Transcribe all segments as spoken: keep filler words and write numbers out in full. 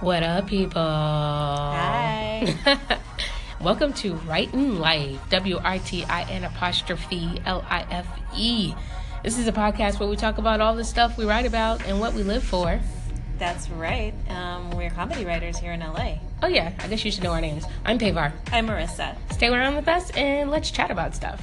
What up, people? Hi. Welcome to Writin' Life, W R T I N apostrophe L I F E. This is a podcast where we talk about all the stuff we write about and what we live for. That's right. Um, we're comedy writers here in L A. Oh, yeah. I guess you should know our names. I'm Pavar. I'm Marisa. Stay around with us and let's chat about stuff.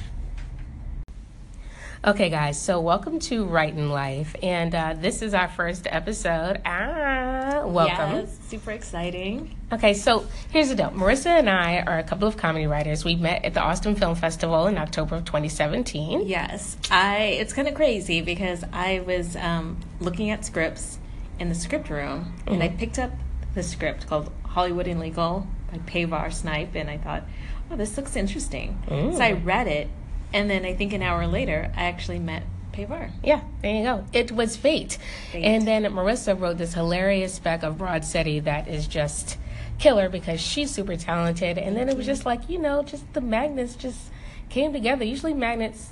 Okay, guys, so welcome to Writin' Life, and uh, this is our first episode. Ah, welcome. Yes, super exciting. Okay, so here's the deal. Marisa and I are a couple of comedy writers. We met at the Austin Film Festival in October of twenty seventeen. Yes. I. It's kind of crazy because I was um, looking at scripts in the script room, mm-hmm. and I picked up the script called Hollywood Illegal by Pavar Snipe, and I thought, oh, this looks interesting. Mm. So I read it. And then I think an hour later, I actually met Pavar. Yeah, there you go. It was fate. fate. And then Marisa wrote this hilarious spec of Broad City that is just killer because she's super talented. And then it was just like, you know, just the magnets just came together. Usually magnets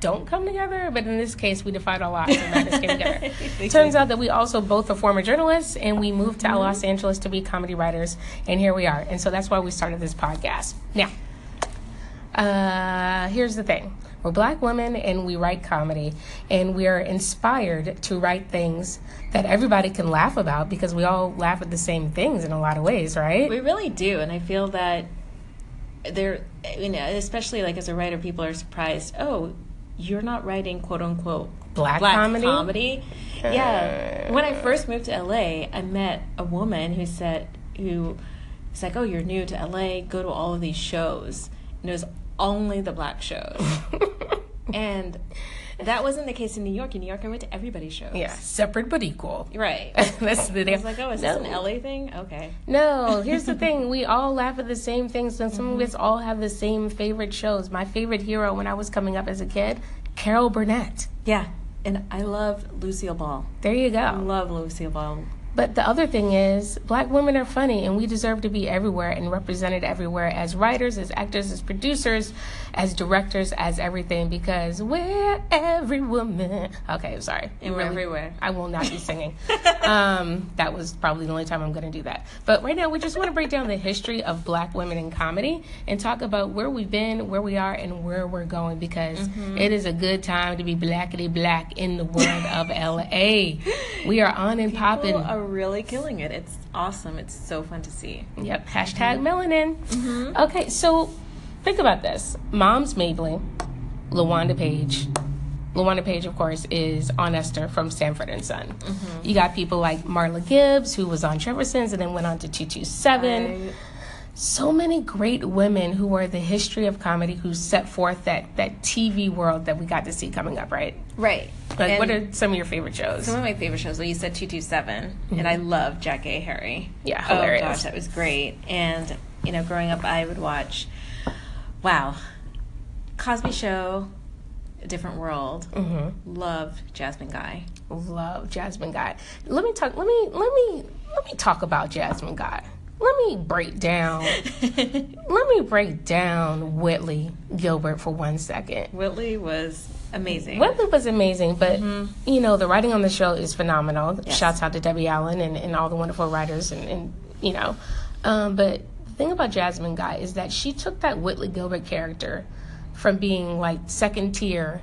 don't come together, but in this case, we defied all odds and magnets came together. Turns out that we also both are former journalists, and we moved to mm-hmm. Los Angeles to be comedy writers, and here we are. And so that's why we started this podcast. Now. Uh, here's the thing. We're black women and we write comedy, and we are inspired to write things that everybody can laugh about because we all laugh at the same things in a lot of ways, right? We really do, and I feel that there, you know, especially like as a writer, people are surprised, oh, you're not writing quote unquote black, black comedy? comedy? Uh, yeah. When I first moved to L A, I met a woman who said, who was like, oh, you're new to L A, go to all of these shows. And it was only the black shows. And that wasn't the case in New York. In New York, I went to everybody's shows. Yeah, separate but equal. Right. That's the thing. I was like, oh, is no. this an L A thing? Okay. No, here's the thing. We all laugh at the same things, and some mm-hmm. of us all have the same favorite shows. My favorite hero when I was coming up as a kid, Carol Burnett. Yeah, and I loved Lucille Ball. There you go. I love Lucille Ball. But the other thing is, black women are funny, and we deserve to be everywhere and represented everywhere as writers, as actors, as producers, as directors, as everything, because we're every woman. Okay, I'm sorry. And we're really, everywhere. I will not be singing. um, that was probably the only time I'm going to do that. But right now, we just want to break down the history of black women in comedy and talk about where we've been, where we are, and where we're going, because mm-hmm. it is a good time to be blackity-black in the world of L A. We are on and popping. Really killing it. It's awesome. It's so fun to see. Yep. Hashtag melanin. Mm-hmm. Okay, so think about this. Mom's Mabley, LaWanda Page. LaWanda Page, of course, is on Esther from Sanford and Son. Mm-hmm. You got people like Marla Gibbs, who was on Jeffersons and then went on to two twenty-seven. I... So many great women who were the history of comedy who set forth that, that T V world that we got to see coming up, right? Right. Like, and what are some of your favorite shows? Some of my favorite shows. Well, you said two twenty-seven, mm-hmm. and I love Jack A. Harry. Yeah, hilarious. Oh, gosh, that was great. And, you know, growing up, I would watch, wow, Cosby Show, A Different World. Mm-hmm. Love Jasmine Guy. Love Jasmine Guy. Let me talk, let me, let me, let me talk about Jasmine Guy. Let me break down, let me break down Whitley Gilbert for one second. Whitley was amazing. Whitley was amazing, but, mm-hmm. you know, the writing on the show is phenomenal. Yes. Shouts out to Debbie Allen and, and all the wonderful writers and, and you know. Um, but the thing about Jasmine Guy is that she took that Whitley Gilbert character from being, like, second tier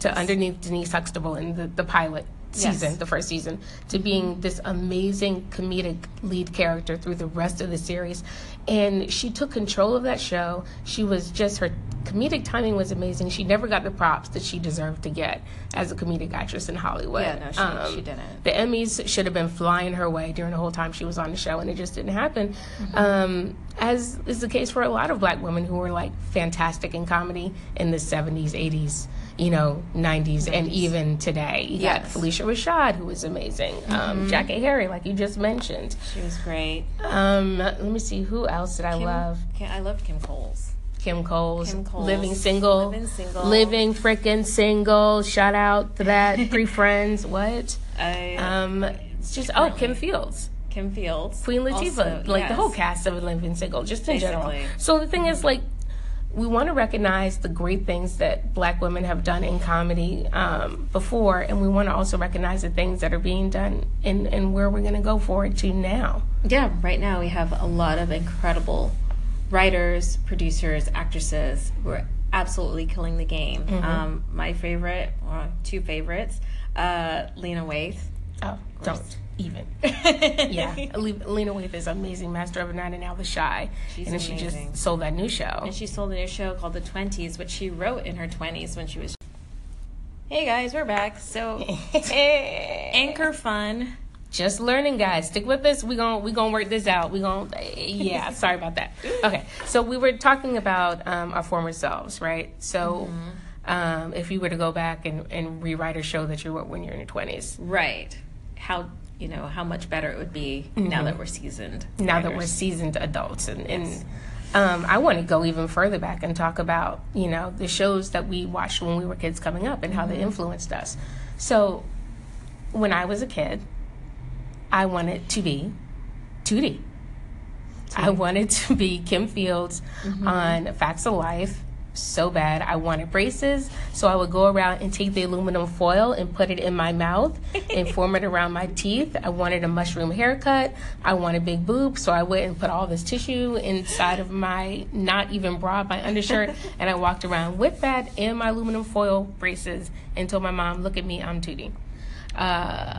to yes. underneath Denise Huxtable in the, the pilot. Season, yes. the first season, to being this amazing comedic lead character through the rest of the series. And she took control of that show. She was just, her comedic timing was amazing. She never got the props that she deserved to get as a comedic actress in Hollywood. Yeah, no, she, um, she didn't. The Emmys should have been flying her way during the whole time she was on the show, and it just didn't happen. Mm-hmm. Um, as is the case for a lot of black women who were, like, fantastic in comedy in the seventies, eighties. You know, nineties, nineties, and even today. You yes. got Felicia Rashad, who was amazing. Mm-hmm. Um, Jack A. Harry, like you just mentioned. She was great. Um, let me see, who else did Kim, I love? Kim, I loved Kim Coles. Kim Coles. Kim Coles. Living Single. Living Single. Living Frickin' Single. Shout out to that. Three Friends. What? I, um, it's just, oh, Kim Fields. Kim Fields. Queen Latifah. Also, like yes. the whole cast of Living Single, just in Basically. General. So the thing mm-hmm. is, like, we want to recognize the great things that Black women have done in comedy um, before, and we want to also recognize the things that are being done and, and where we're going to go forward to now. Yeah, right now we have a lot of incredible writers, producers, actresses who are absolutely killing the game. Mm-hmm. Um, my favorite, or two favorites, uh, Lena Waithe. Oh, don't. Even. Yeah. Lena Waithe is an amazing master of nine and now the shy. She's and amazing. She just sold that new show. And she sold a new show called The twenties, which she wrote in her twenties when she was... Hey, guys, we're back. So, Anchor Fun. Just learning, guys. Stick with us. We're going we gonna work this out. We're going to... Yeah, sorry about that. Okay. So, we were talking about um, our former selves, right? So... Mm-hmm. Um, if you were to go back and, and rewrite a show that you wrote when you're in your twenties. Right. How, you know, how much better it would be mm-hmm. now that we're seasoned Now writers. that we're seasoned adults. And, yes. and um, I want to go even further back and talk about, you know, the shows that we watched when we were kids coming up and how mm-hmm. they influenced us. So when I was a kid, I wanted to be Tootie. I wanted to be Kim Fields mm-hmm. on Facts of Life. So bad. I wanted braces, so I would go around and take the aluminum foil and put it in my mouth and form it around my teeth. I wanted a mushroom haircut. I wanted big boobs, so I went and put all this tissue inside of my not even bra, my undershirt, and I walked around with that and my aluminum foil braces and told my mom, "Look at me, I'm Tootie." Uh,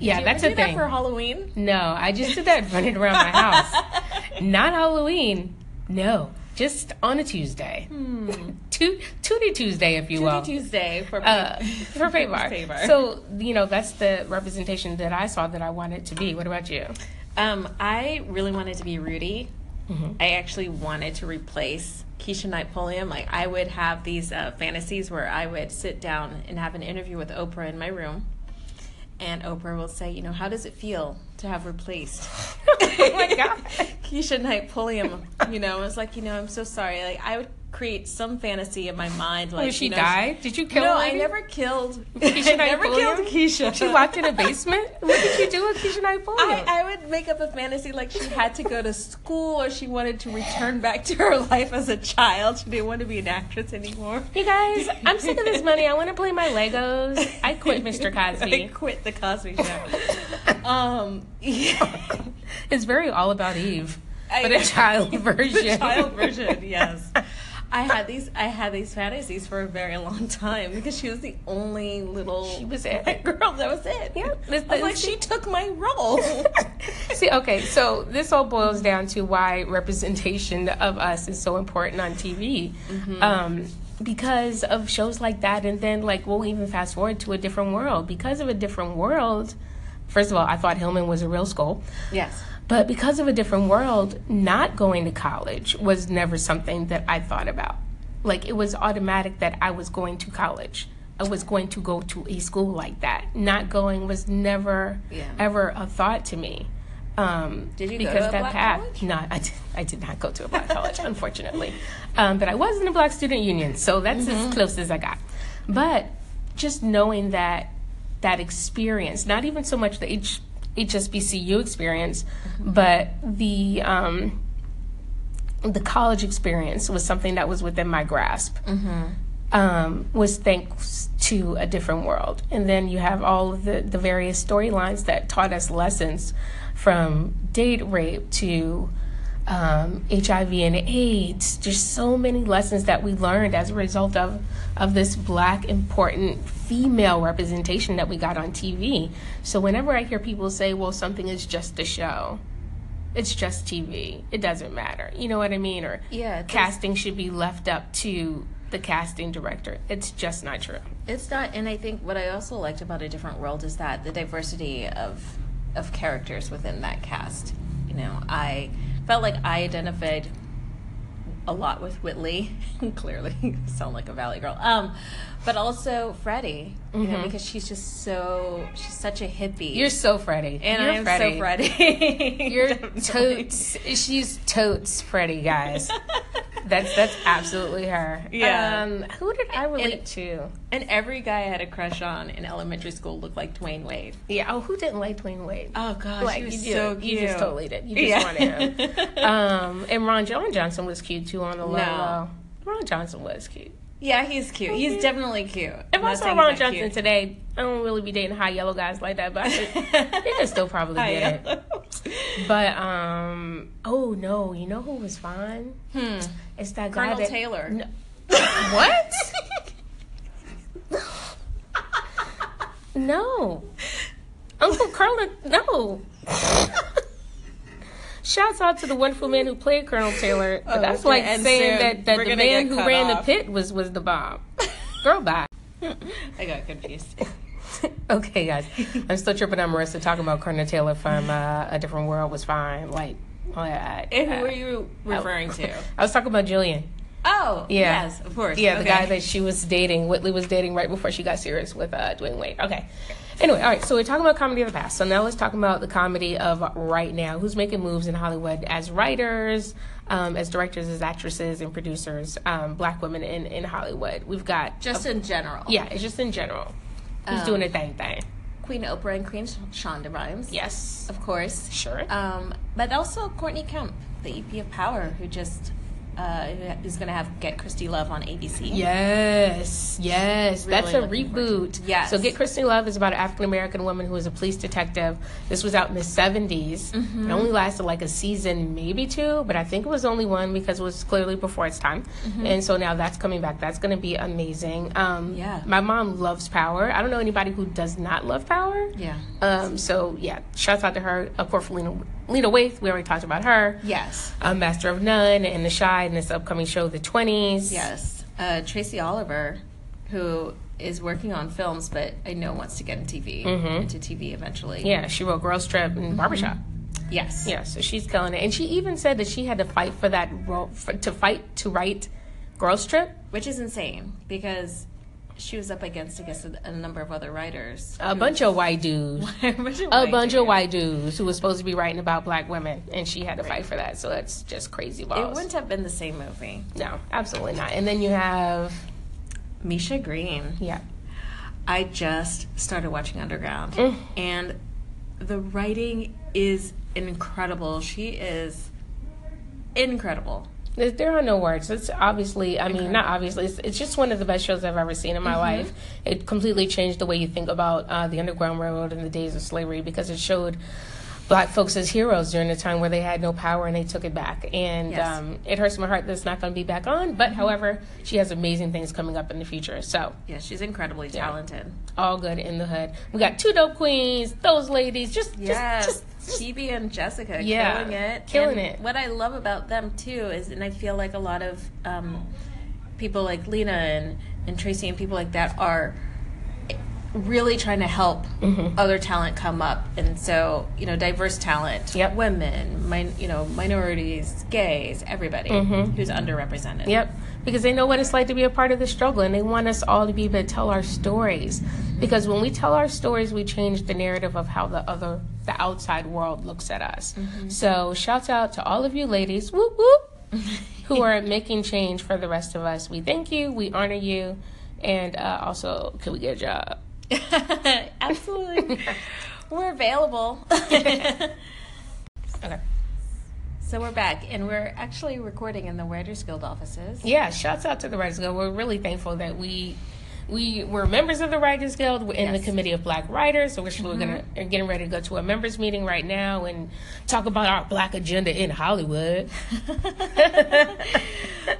yeah, did that's you a do thing. That for Halloween? No, I just did that running around my house. Not Halloween. No. Just on a Tuesday. Hmm. Two, Tootie Tuesday, if you will. Tootie Tuesday for, uh, for Pavar. So, you know, that's the representation that I saw that I wanted to be. What about you? Um, I really wanted to be Rudy. Mm-hmm. I actually wanted to replace Keisha Knight Pulliam. Like, I would have these uh, fantasies where I would sit down and have an interview with Oprah in my room. And Oprah will say, you know, how does it feel to have replaced? Oh, my God. Keisha Knight Pulliam, you know, it's like, you know, I'm so sorry. Like, I would create some fantasy in my mind. Like, did she you know, die? Did you kill her? No, lady? I never killed Keisha I Knight never Pulliam? killed Keisha. She locked in a basement? What did you do with Keisha Knight Pulliam? I, I would make up a fantasy like she had to go to school or she wanted to return back to her life as a child. She didn't want to be an actress anymore. You guys, I'm sick of this money. I want to play my Legos. I quit Mister Cosby. I quit the Cosby Show. um, yeah. It's very All About Eve, I, but a child version. The child version, yes. I had these I had these fantasies for a very long time because she was the only little she was it. girl. That was it. Yeah. I was like, she took my role. See, okay, so this all boils down to why representation of us is so important on T V. Mm-hmm. Um, because of shows like that, and then, like, we'll even fast forward to A Different World. Because of A Different World, first of all, I thought Hillman was a real skull. Yes. But because of A Different World, not going to college was never something that I thought about. Like, it was automatic that I was going to college. I was going to go to a school like that. Not going was never, yeah. ever a thought to me. Um, did you because go to a that black path, college? No, I did, I did not go to a black college, unfortunately. Um, but I was in the Black Student Union, so that's mm-hmm. as close as I got. But just knowing that that experience, not even so much the H. H S B C U experience, mm-hmm. but the um, the college experience was something that was within my grasp. Mm-hmm. Um, was thanks to A Different World, and then you have all of the the various storylines that taught us lessons, from date rape to um, H I V and AIDS. There's so many lessons that we learned as a result of of this Black important female representation that we got on T V. So whenever I hear people say, well, something is just a show, it's just T V, it doesn't matter, you know what I mean? Or yeah, casting should be left up to the casting director. It's just not true. It's not. And I think what I also liked about A Different World is that the diversity of of characters within that cast. You know, I felt like I identified a lot with Whitley, clearly sound like a Valley girl, um, but also Freddie, you mm-hmm. know, because she's just so, she's such a hippie. You're so Freddie. And I am so Freddie. You're totes, she's totes Freddie, guys. That's that's absolutely her. Yeah. Um, who did I relate and, to? And every guy I had a crush on in elementary school looked like Dwayne Wade. Yeah. Oh, who didn't like Dwayne Wade? Oh gosh, like, he was you so cute. You just totally did. You just yeah. wanted him. um, and Ron John Johnson was cute too on the low. No. Ron Johnson was cute. Yeah, he's cute. Oh, he's yeah. definitely cute. If I saw Ron Johnson cute. today, I don't really be dating high yellow guys like that, but I could, they could still probably get it. But, um, oh, no. You know who was fine? Hmm. It's that guy Colonel that, Taylor. No, what? No. Uncle Colonel, no. Shouts out to the wonderful man who played Colonel Taylor. Oh, that's okay. like and saying that, that the man who ran off. the pit was, was the bomb. Girl, bye. I got confused. Okay, guys. I'm still tripping on Marisa talking about Colonel Taylor from uh, A Different World was fine. Like, oh, I, I, and who I, were you referring I, to? I was talking about Jillian. Oh, yeah. Yes, of course. Yeah, okay. The guy that she was dating, Whitley was dating right before she got serious with uh, Dwayne Wade. Okay. Anyway, all right, so we're talking about comedy of the past. So now let's talk about the comedy of right now. Who's making moves in Hollywood as writers, um, as directors, as actresses and producers, um, black women in, in Hollywood. We've got... Just a, in general. Yeah, it's just in general. Who's um, doing a thing thing? Queen Oprah and Queen Shonda Rhimes. Yes. Of course. Sure. Um, but also Courtney Kemp, the E P of Power, who just... Uh, is going to have Get Christy Love on A B C. Yes, yes. Really that's a reboot. Yes. So Get Christy Love is about an African-American woman who is a police detective. This was out in the seventies. Mm-hmm. It only lasted like a season, maybe two, but I think it was only one because it was clearly before its time. Mm-hmm. And so now that's coming back. That's going to be amazing. Um, yeah. My mom loves Power. I don't know anybody who does not love Power. Yeah. Um, so, yeah, shouts out to her. Of course, Lena Lena Waithe, we already talked about her. Yes. Um, Master of None and The Shy in this upcoming show, The twenties. Yes. Uh, Tracy Oliver, who is working on films, but I know wants to get into T V, mm-hmm. into T V eventually. Yeah, she wrote Girls Trip and mm-hmm. Barbershop. Yes. Yeah, so she's killing it. And she even said that she had to fight for that role, for, to fight to write Girls Trip. Which is insane, because... She was up against, I guess, a, a number of other writers. A bunch of white dudes. a bunch, of, a white bunch of white dudes who was supposed to be writing about black women, and she had to right. fight for that. So that's just crazy balls. It wouldn't have been the same movie. No, absolutely not. And then you have... Misha Green. Yeah. I just started watching Underground, mm. and the writing is incredible. She is incredible. There are no words. It's obviously, I mean, not obviously. It's, it's just one of the best shows I've ever seen in my mm-hmm. life. It completely changed the way you think about uh, the Underground Railroad and the days of slavery, because it showed black folks as heroes during a time where they had no power and they took it back. And yes. um, it hurts my heart that it's not going to be back on. But, mm-hmm. however, she has amazing things coming up in the future. So yeah, she's incredibly talented. Yeah. All good in the hood. We got two dope queens, those ladies. Just, yes. just, just. Phoebe and Jessica, yeah, killing it. Killing and it. What I love about them, too, is, and I feel like a lot of um, people like Lena and, and Tracy and people like that are really trying to help mm-hmm. other talent come up. And so, you know, diverse talent, yep. women, min- you know, minorities, gays, everybody mm-hmm. who's underrepresented. Yep. Because they know what it's like to be a part of the struggle, and they want us all to be able to tell our stories. Because when we tell our stories, we change the narrative of how the other, the outside world looks at us. Mm-hmm. So shout out to all of you ladies, whoop, whoop, who are making change for the rest of us. We thank you, we honor you, and uh, also, can we get a job? Absolutely. We're available. Okay. So we're back, and we're actually recording in the Writers Guild offices. Yeah, shouts out to the Writers Guild. We're really thankful that we we were members of the Writers Guild. We're in yes. the Committee of Black Writers, so we're, mm-hmm. we're gonna are getting ready to go to a members meeting right now and talk about our black agenda in Hollywood.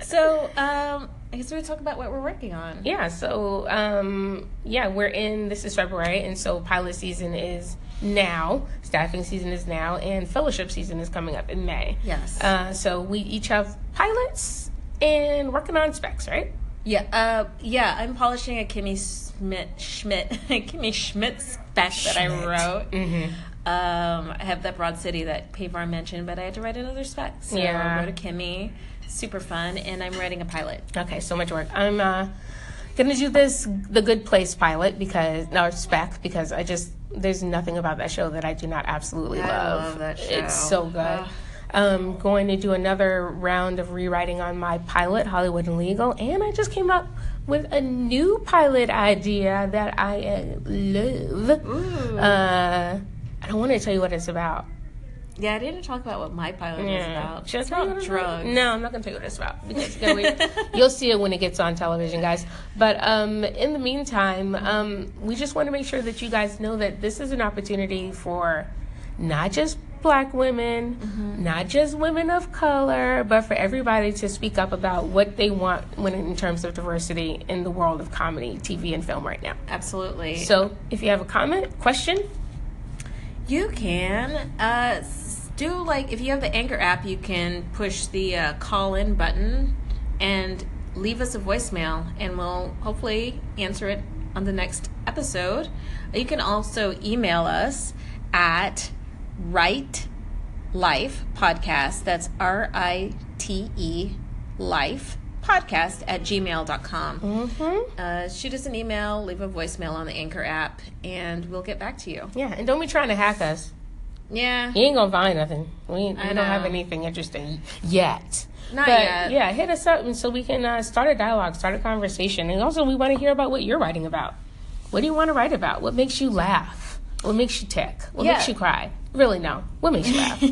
So um, I guess we're gonna talk about what we're working on. Yeah. So um, yeah, we're in. This is February, and so pilot season is. Now, staffing season is now, and fellowship season is coming up in May. Yes. Uh, so we each have pilots and working on specs, right? Yeah. Uh, yeah. I'm polishing a Kimmy Schmidt, Schmidt, Kimmy Schmidt spec Schmidt. that I wrote. Mm-hmm. Um, I have that Broad City that Pavar mentioned, but I had to write another spec, so yeah. I wrote a Kimmy. Super fun, and I'm writing a pilot. Okay, so much work. I'm uh, gonna do this the Good Place pilot because no spec because I just. There's nothing about that show that I do not absolutely I love. I love that show. It's so good. Uh, I'm going to do another round of rewriting on my pilot, Hollywood Illegal, and I just came up with a new pilot idea that I love. Ooh. Uh, I don't want to tell you what it's about. Yeah, I didn't talk about what my pilot yeah. is about. Should I tell you about drugs? No, I'm not going to tell you what it's about. Because it's weird. You'll see it when it gets on television, guys. But um, in the meantime, um, we just want to make sure that you guys know that this is an opportunity for not just Black women, mm-hmm. not just women of color, but for everybody to speak up about what they want when in terms of diversity in the world of comedy, T V, and film right now. Absolutely. So if you have a comment, question, you can uh, do, like, if you have the Anchor app, you can push the uh, call-in button and leave us a voicemail, and we'll hopefully answer it on the next episode. You can also email us at Write Life Podcast. That's R I T E Life Podcast at gmail dot com. Mm-hmm. Uh, shoot us an email, leave a voicemail on the Anchor app, and we'll get back to you. Yeah, and don't be trying to hack us. Yeah. You ain't going to find nothing. We, ain't, we don't have anything interesting yet. Not but, yet. Yeah, hit us up and so we can uh, start a dialogue, start a conversation. And also, we want to hear about what you're writing about. What do you want to write about? What makes you laugh? What makes you tick? What yeah. makes you cry? Really, no. What makes you laugh?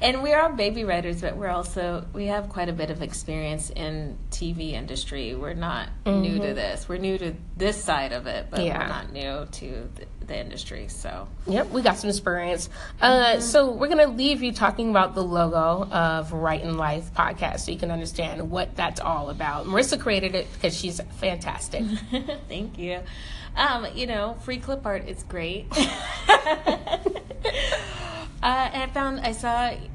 And we are baby writers, but we're also, we have quite a bit of experience in T V industry. We're not mm-hmm. new to this. We're new to this side of it, but yeah. we're not new to the, the industry, so. Yep, we got some experience. Uh, mm-hmm. So we're going to leave you talking about the logo of Writin' Life Podcast so you can understand what that's all about. Marisa created it because she's fantastic. Thank you. Um, you know, free clip art is great. Uh, and I found, I saw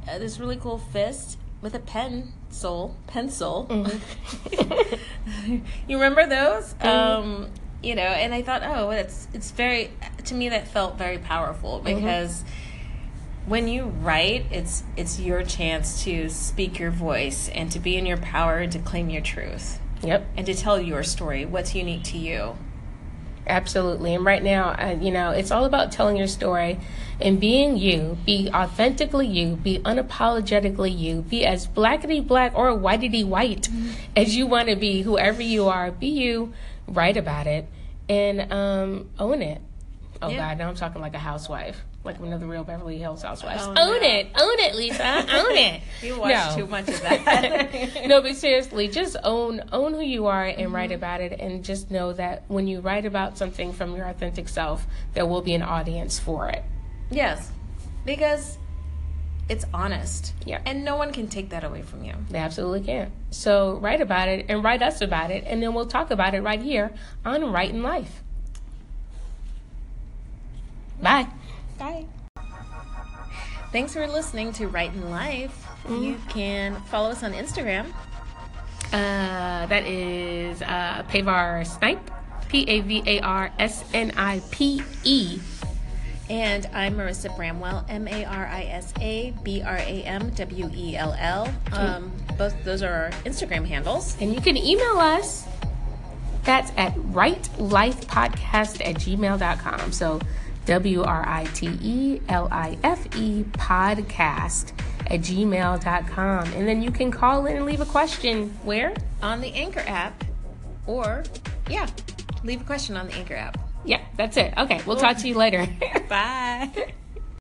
uh, this really cool fist with a pen, soul, pencil. Mm-hmm. You remember those? Mm. Um, you know, and I thought, oh, it's, it's very, to me that felt very powerful because mm-hmm. when you write, it's, it's your chance to speak your voice and to be in your power and to claim your truth. Yep. And to tell your story, what's unique to you. Absolutely. And right now, uh, you know, it's all about telling your story and being you. Be authentically you. Be unapologetically you. Be as blackity black or whitey white mm-hmm. as you want to be. Whoever you are, be you. Write about it and um, own it. Oh, yeah. God, now I'm talking like a housewife. Like one of the real Beverly Hills Housewives. Oh, own no. it. Own it, Lisa. Own it. You watch no. too much of that. No, but seriously, just own own who you are and mm-hmm. write about it. And just know that when you write about something from your authentic self, there will be an audience for it. Yes. Because it's honest. Yeah. And no one can take that away from you. They absolutely can't. So write about it and write us about it. And then we'll talk about it right here on Writin' Life. Bye. Bye. Thanks for listening to Writin' Life. Mm. You can follow us on Instagram. Uh, that is uh, Pavar Snipe, P A V A R S N I P E. And I'm Marisa Bramwell, M A R I S A B R A M W E L L. Um, both those are our Instagram handles. And you can email us. That's at writelifepodcast at gmail dot com. So W R I T E L I F E podcast at gmail dot com. And then you can call in and leave a question. Where? On the Anchor app. Or, yeah, leave a question on the Anchor app. Yeah, that's it. Okay, we'll talk to you later. Bye.